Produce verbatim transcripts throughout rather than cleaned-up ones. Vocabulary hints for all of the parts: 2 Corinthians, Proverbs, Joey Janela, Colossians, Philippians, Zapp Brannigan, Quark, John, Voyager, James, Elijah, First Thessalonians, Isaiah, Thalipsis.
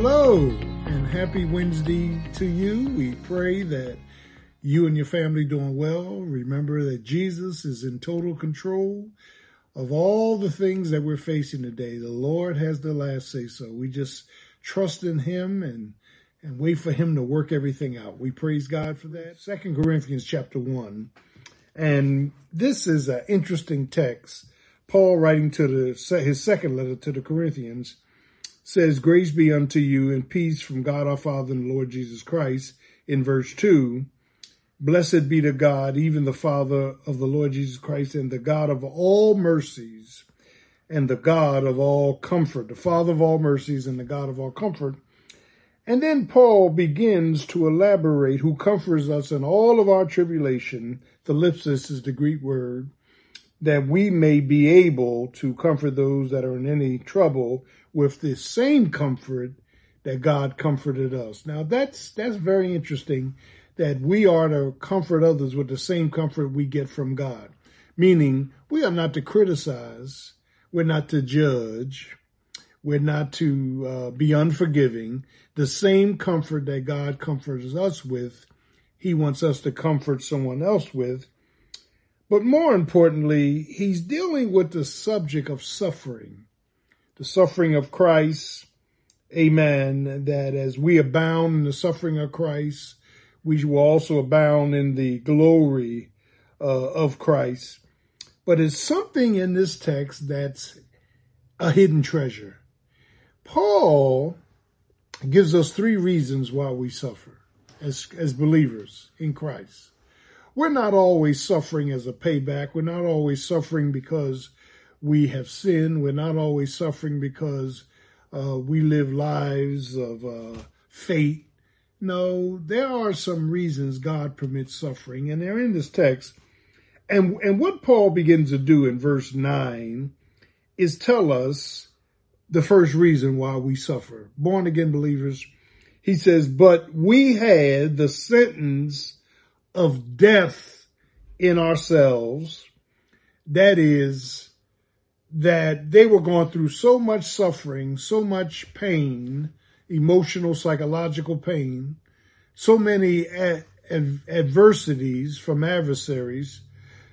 Hello, and happy Wednesday to you. We pray that you and your family doing well. Remember that Jesus is in total control of all the things that we're facing today. The Lord has the last say so. We just trust in him and and wait for him to work everything out. We praise God for that. Second Corinthians chapter one. And this is an interesting text. Paul, writing to the his second letter to the Corinthians, says, "Grace be unto you and peace from God our Father and the Lord Jesus Christ." In verse two, "Blessed be to God, even the Father of the Lord Jesus Christ, and the God of all mercies, and the God of all comfort." The Father of all mercies and the God of all comfort. And then Paul begins to elaborate, "who comforts us in all of our tribulation." Thalipsis is the Greek word. "That we may be able to comfort those that are in any trouble with the same comfort that God comforted us." Now, that's that's very interesting, that we are to comfort others with the same comfort we get from God, meaning we are not to criticize, we're not to judge, we're not to uh, be unforgiving. The same comfort that God comforts us with, he wants us to comfort someone else with. But more importantly, he's dealing with the subject of suffering, the suffering of Christ, amen, that as we abound in the suffering of Christ, we will also abound in the glory uh, of Christ. But it's something in this text that's a hidden treasure. Paul gives us three reasons why we suffer as, as believers in Christ. We're not always suffering as a payback. We're not always suffering because we have sinned. We're not always suffering because uh, we live lives of uh, fate. No, there are some reasons God permits suffering, and they're in this text. And, and what Paul begins to do in verse nine is tell us the first reason why we suffer. Born-again believers, he says, "But we had the sentence of death in ourselves." That is, that they were going through so much suffering, so much pain, emotional, psychological pain, so many ad ad adversities from adversaries,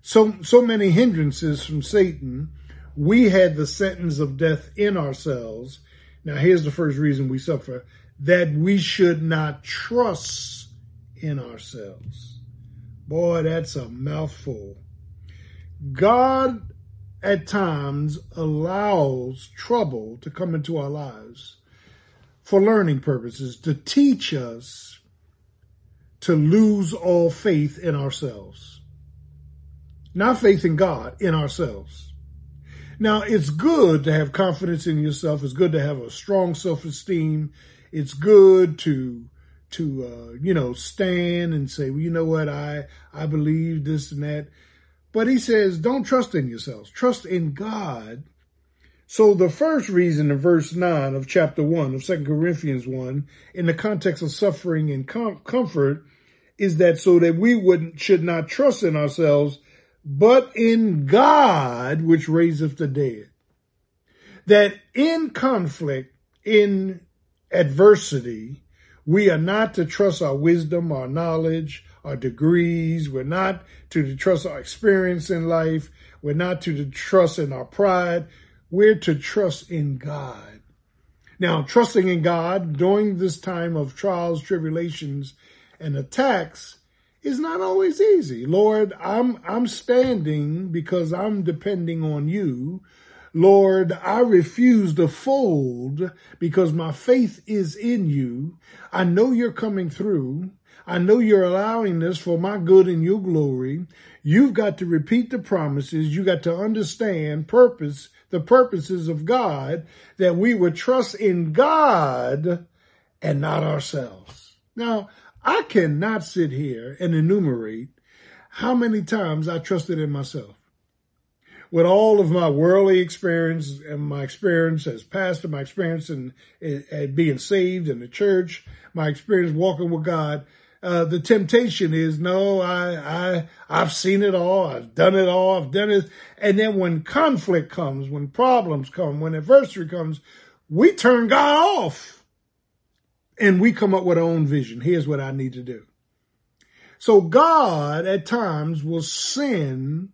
so, so many hindrances from Satan. We had the sentence of death in ourselves. Now, here's the first reason we suffer: that we should not trust in ourselves. Boy, that's a mouthful. God at times allows trouble to come into our lives for learning purposes, to teach us to lose all faith in ourselves. Not faith in God, in ourselves. Now, it's good to have confidence in yourself. It's good to have a strong self-esteem. It's good to to, uh, you know, stand and say, well, you know what, I, I believe this and that. But he says, don't trust in yourselves, trust in God. So the first reason in verse nine of chapter one of Second Corinthians one, in the context of suffering and com comfort, is that so that we wouldn't, should not trust in ourselves, but in God, which raiseth the dead. That in conflict, in adversity, we are not to trust our wisdom, our knowledge, our degrees. We're not to trust our experience in life. We're not to trust in our pride. We're to trust in God. Now, trusting in God during this time of trials, tribulations, and attacks is not always easy. Lord, I'm, I'm standing because I'm depending on you. Lord, I refuse to fold because my faith is in you. I know you're coming through. I know you're allowing this for my good and your glory. You've got to repeat the promises. You got to understand purpose, the purposes of God, that we would trust in God and not ourselves. Now, I cannot sit here and enumerate how many times I trusted in myself. With all of my worldly experience and my experience as pastor, my experience in, in, in being saved in the church, my experience walking with God, uh, the temptation is, no, I, I, I've seen it all. I've done it all. I've done it. And then when conflict comes, when problems come, when adversity comes, we turn God off. and we come up with our own vision. Here's what I need to do. So God at times will send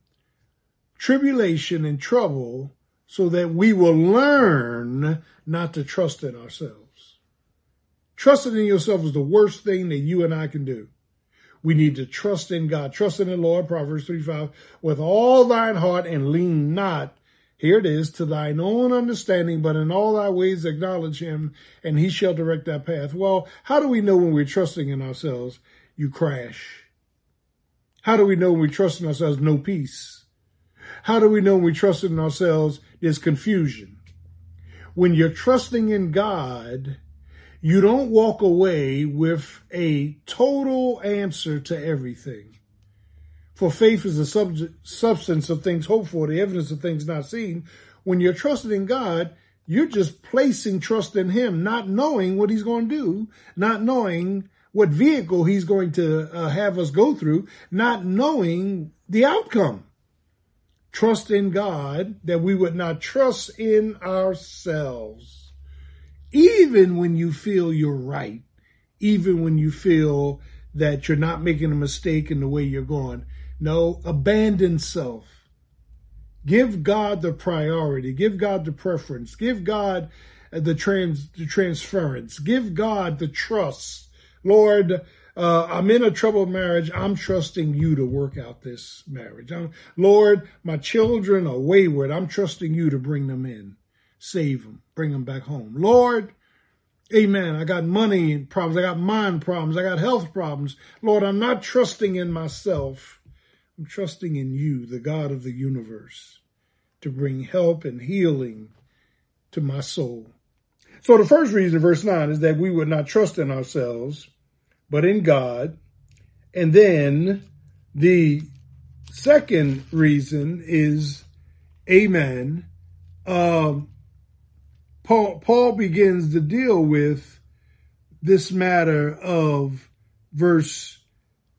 tribulation and trouble so that we will learn not to trust in ourselves. Trusting in yourself is the worst thing that you and I can do. We need to trust in God. Trust in the Lord, Proverbs three five, with all thine heart and lean not, here it is, to thine own understanding, but in all thy ways acknowledge him, and he shall direct thy path. Well, how do we know when we're trusting in ourselves? You crash. How do we know when we trust in ourselves? No peace. How do we know when we trust in ourselves? There's confusion. When you're trusting in God, you don't walk away with a total answer to everything. For faith is the sub- substance of things hoped for, the evidence of things not seen. When you're trusting in God, you're just placing trust in him, not knowing what he's going to do, not knowing what vehicle he's going to uh, have us go through, not knowing the outcome. Trust in God that we would not trust in ourselves. Even when you feel you're right, even when you feel that you're not making a mistake in the way you're going. No, abandon self. Give God the priority. Give God the preference. Give God the trans the transference. Give God the trust. Lord, uh, I'm in a troubled marriage. I'm trusting you to work out this marriage. I'm, Lord, my children are wayward. I'm trusting you to bring them in. Save them. Bring them back home. Lord, amen. I got money problems. I got mind problems. I got health problems. Lord, I'm not trusting in myself. I'm trusting in you, the God of the universe, to bring help and healing to my soul. So the first reason, verse nine, is that we would not trust in ourselves, but in God. And then the second reason is, amen, um, Paul, Paul begins to deal with this matter of verse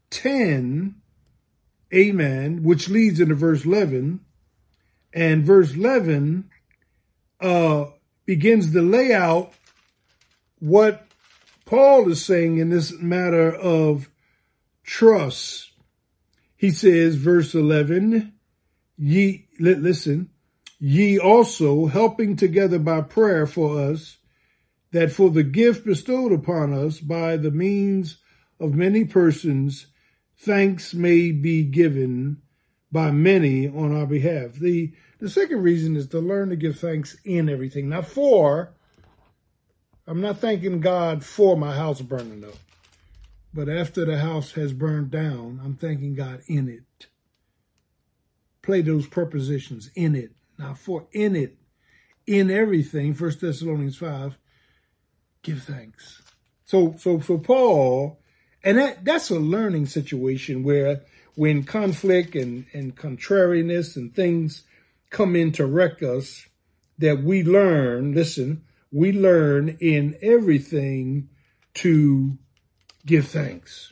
ten, amen, which leads into verse eleven. And verse eleven uh, begins to lay out what Paul is saying in this matter of trust. He says, verse eleven, ye, listen, ye also helping together by prayer for us, that for the gift bestowed upon us by the means of many persons, thanks may be given by many on our behalf. The, the second reason is to learn to give thanks in everything. Not for, I'm not thanking God for my house burning up, but after the house has burned down, I'm thanking God in it. Play those prepositions, in it. Now, for in it, in everything, First Thessalonians five, give thanks. So, so, so Paul, and that, that's a learning situation where when conflict and, and contrariness and things come in to wreck us, that we learn, listen, we learn in everything to give thanks.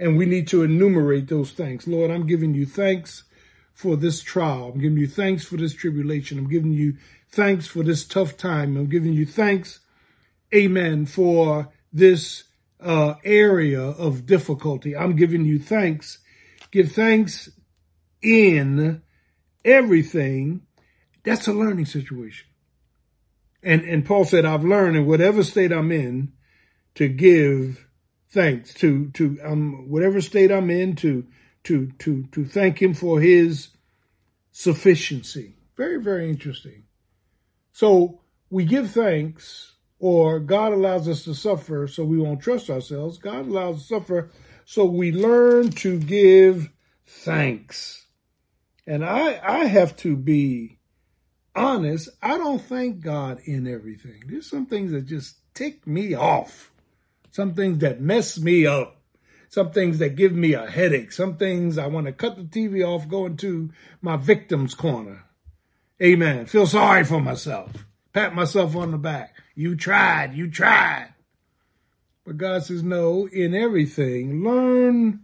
And we need to enumerate those thanks. Lord, I'm giving you thanks for this trial. I'm giving you thanks for this tribulation. I'm giving you thanks for this tough time. I'm giving you thanks, amen, for this uh, area of difficulty. I'm giving you thanks. Give thanks in everything. That's a learning situation. And, and Paul said, I've learned in whatever state I'm in to give thanks to, to, um, whatever state I'm in to, to, to, to thank him for his sufficiency. Very, very interesting. So we give thanks, or God allows us to suffer so we won't trust ourselves. God allows us to suffer so we learn to give thanks. And I, I have to be honest. I don't thank God in everything. There's some things that just tick me off. Some things that mess me up. Some things that give me a headache. Some things I want to cut the T V off, go into my victim's corner. Amen. Feel sorry for myself. Pat myself on the back. You tried. You tried. But God says, no, in everything, learn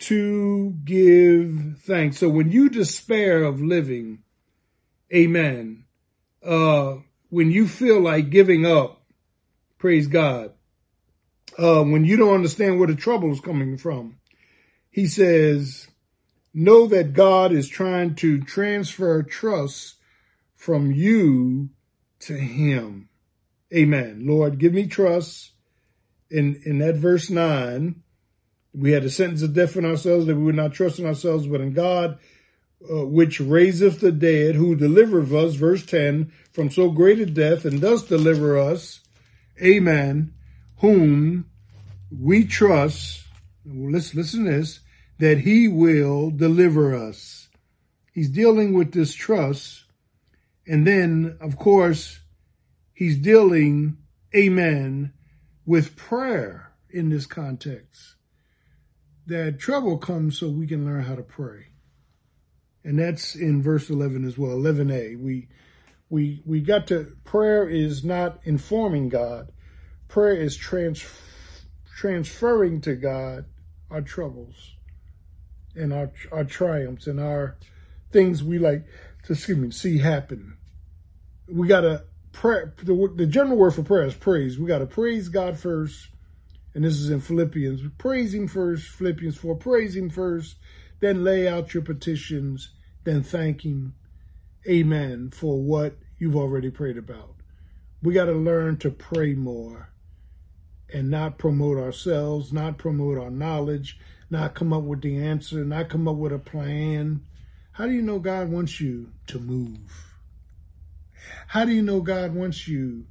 to give thanks. So when you despair of living, amen, uh, when you feel like giving up, praise God, uh, when you don't understand where the trouble is coming from. He says, know that God is trying to transfer trust from you to him. Amen. Lord, give me trust. In, in that verse nine, we had a sentence of death in ourselves, that we would not trust in ourselves, but in God, uh, which raiseth the dead, who delivereth us, verse ten, from so great a death, and does deliver us, amen, whom we trust, well, let's listen to this, that he will deliver us. He's dealing with this trust, and then, of course, he's dealing, amen, with prayer in this context. That trouble comes so we can learn how to pray. And that's in verse eleven as well, eleven A. We we we got to, prayer is not informing God. Prayer is trans, transferring to God our troubles and our our triumphs and our things we like to excuse me, see happen. We got to Prayer, the, the general word for prayer is praise. We got to praise God first. And this is in Philippians. Praise him first. Philippians four. Praise him first. Then lay out your petitions. Then thank him. Amen. For what you've already prayed about. We got to learn to pray more. And not promote ourselves. Not promote our knowledge. Not come up with the answer. Not come up with a plan. How do you know God wants you to move? How do you know God wants you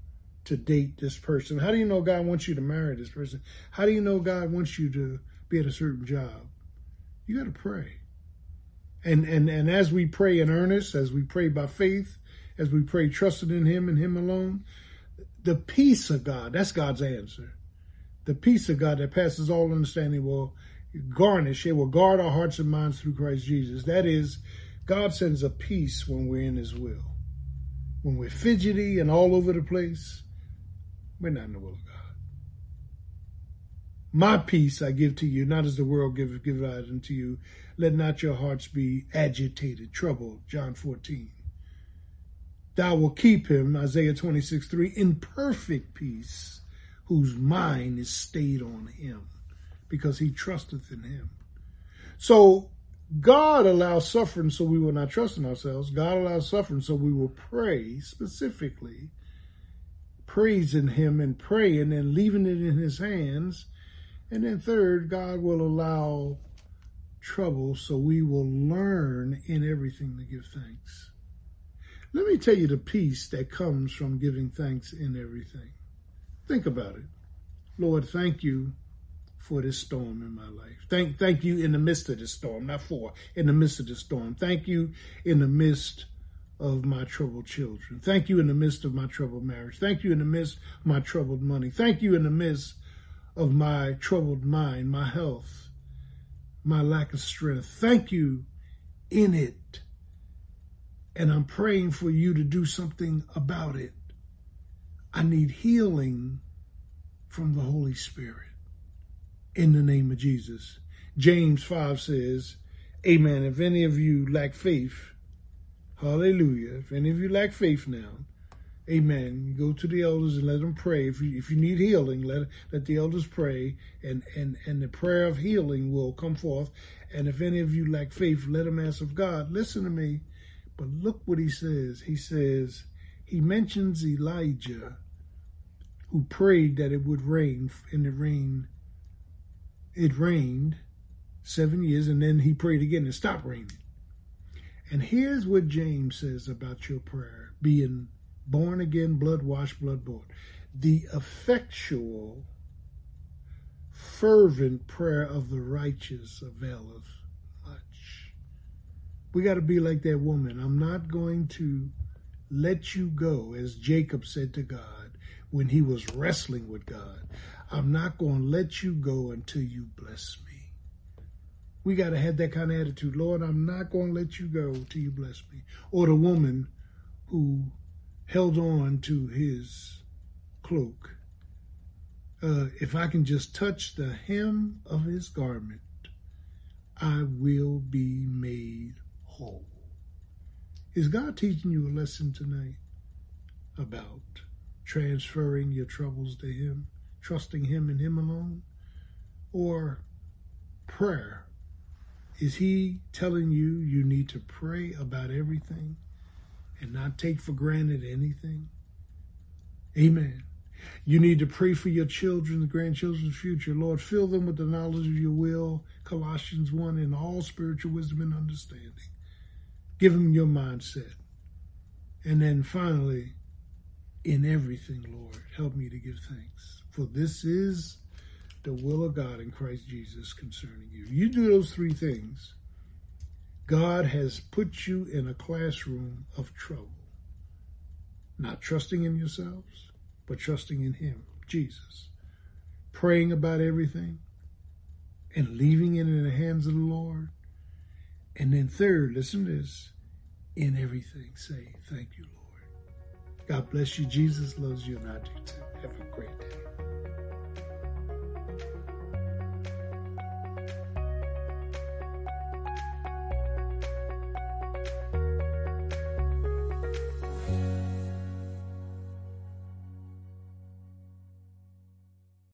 to date this person? How do you know God wants you to marry this person? How do you know God wants you to be at a certain job? You got to pray. And, and, and as we pray in earnest, as we pray by faith, as we pray trusting in him and him alone, the peace of God, that's God's answer. The peace of God that passes all understanding will garnish, it will guard our hearts and minds through Christ Jesus. That is, God sends a peace when we're in his will. When we're fidgety and all over the place, we're not in the will of God. My peace I give to you, not as the world giveth, give I unto you. Let not your hearts be agitated, troubled, John fourteen. Thou will keep him, Isaiah twenty-six three, in perfect peace, whose mind is stayed on him, because he trusteth in him. So, God allows suffering so we will not trust in ourselves. God allows suffering so we will pray specifically, praising him and praying and leaving it in his hands. And then third, God will allow trouble so we will learn in everything to give thanks. Let me tell you the peace that comes from giving thanks in everything. Think about it. Lord, thank you for this storm in my life. Thank thank you in the midst of this storm, not for, in the midst of this storm. Thank you in the midst of my troubled children. Thank you in the midst of my troubled marriage. Thank you in the midst of my troubled money. Thank you in the midst of my troubled mind, my health, my lack of strength. Thank you in it. And I'm praying for you to do something about it. I need healing from the Holy Spirit. In the name of Jesus. James five says, amen, if any of you lack faith, hallelujah, if any of you lack faith now, amen, go to the elders and let them pray. If you, if you need healing, let, let the elders pray, and, and, and the prayer of healing will come forth. And if any of you lack faith, let them ask of God. Listen to me, but look what he says. He says, he mentions Elijah, who prayed that it would rain, and it rained. It rained seven years, and then he prayed again and stopped raining. And here's what James says about your prayer, being born again, blood washed, blood bought. The effectual, fervent prayer of the righteous availeth much. We got to be like that woman. I'm not going to let you go, as Jacob said to God when he was wrestling with God. I'm not going to let you go until you bless me. We got to have that kind of attitude. Lord, I'm not going to let you go till you bless me. Or the woman who held on to his cloak. Uh, if I can just touch the hem of his garment, I will be made whole. Is God teaching you a lesson tonight about transferring your troubles to him? trusting him and him alone? Or prayer? Is he telling you you need to pray about everything and not take for granted anything? Amen. You need to pray for your children, the grandchildren's future. Lord, fill them with the knowledge of your will, Colossians one, in all spiritual wisdom and understanding. Give them your mindset. And then finally, in everything, Lord, help me to give thanks. For this is the will of God in Christ Jesus concerning you. You do those three things, God has put you in a classroom of trouble. Not trusting in yourselves, but trusting in him, Jesus. Praying about everything and leaving it in the hands of the Lord. And then third, listen to this, in everything, say, thank you, Lord. God bless you. Jesus loves you, and I do too. Have a great day.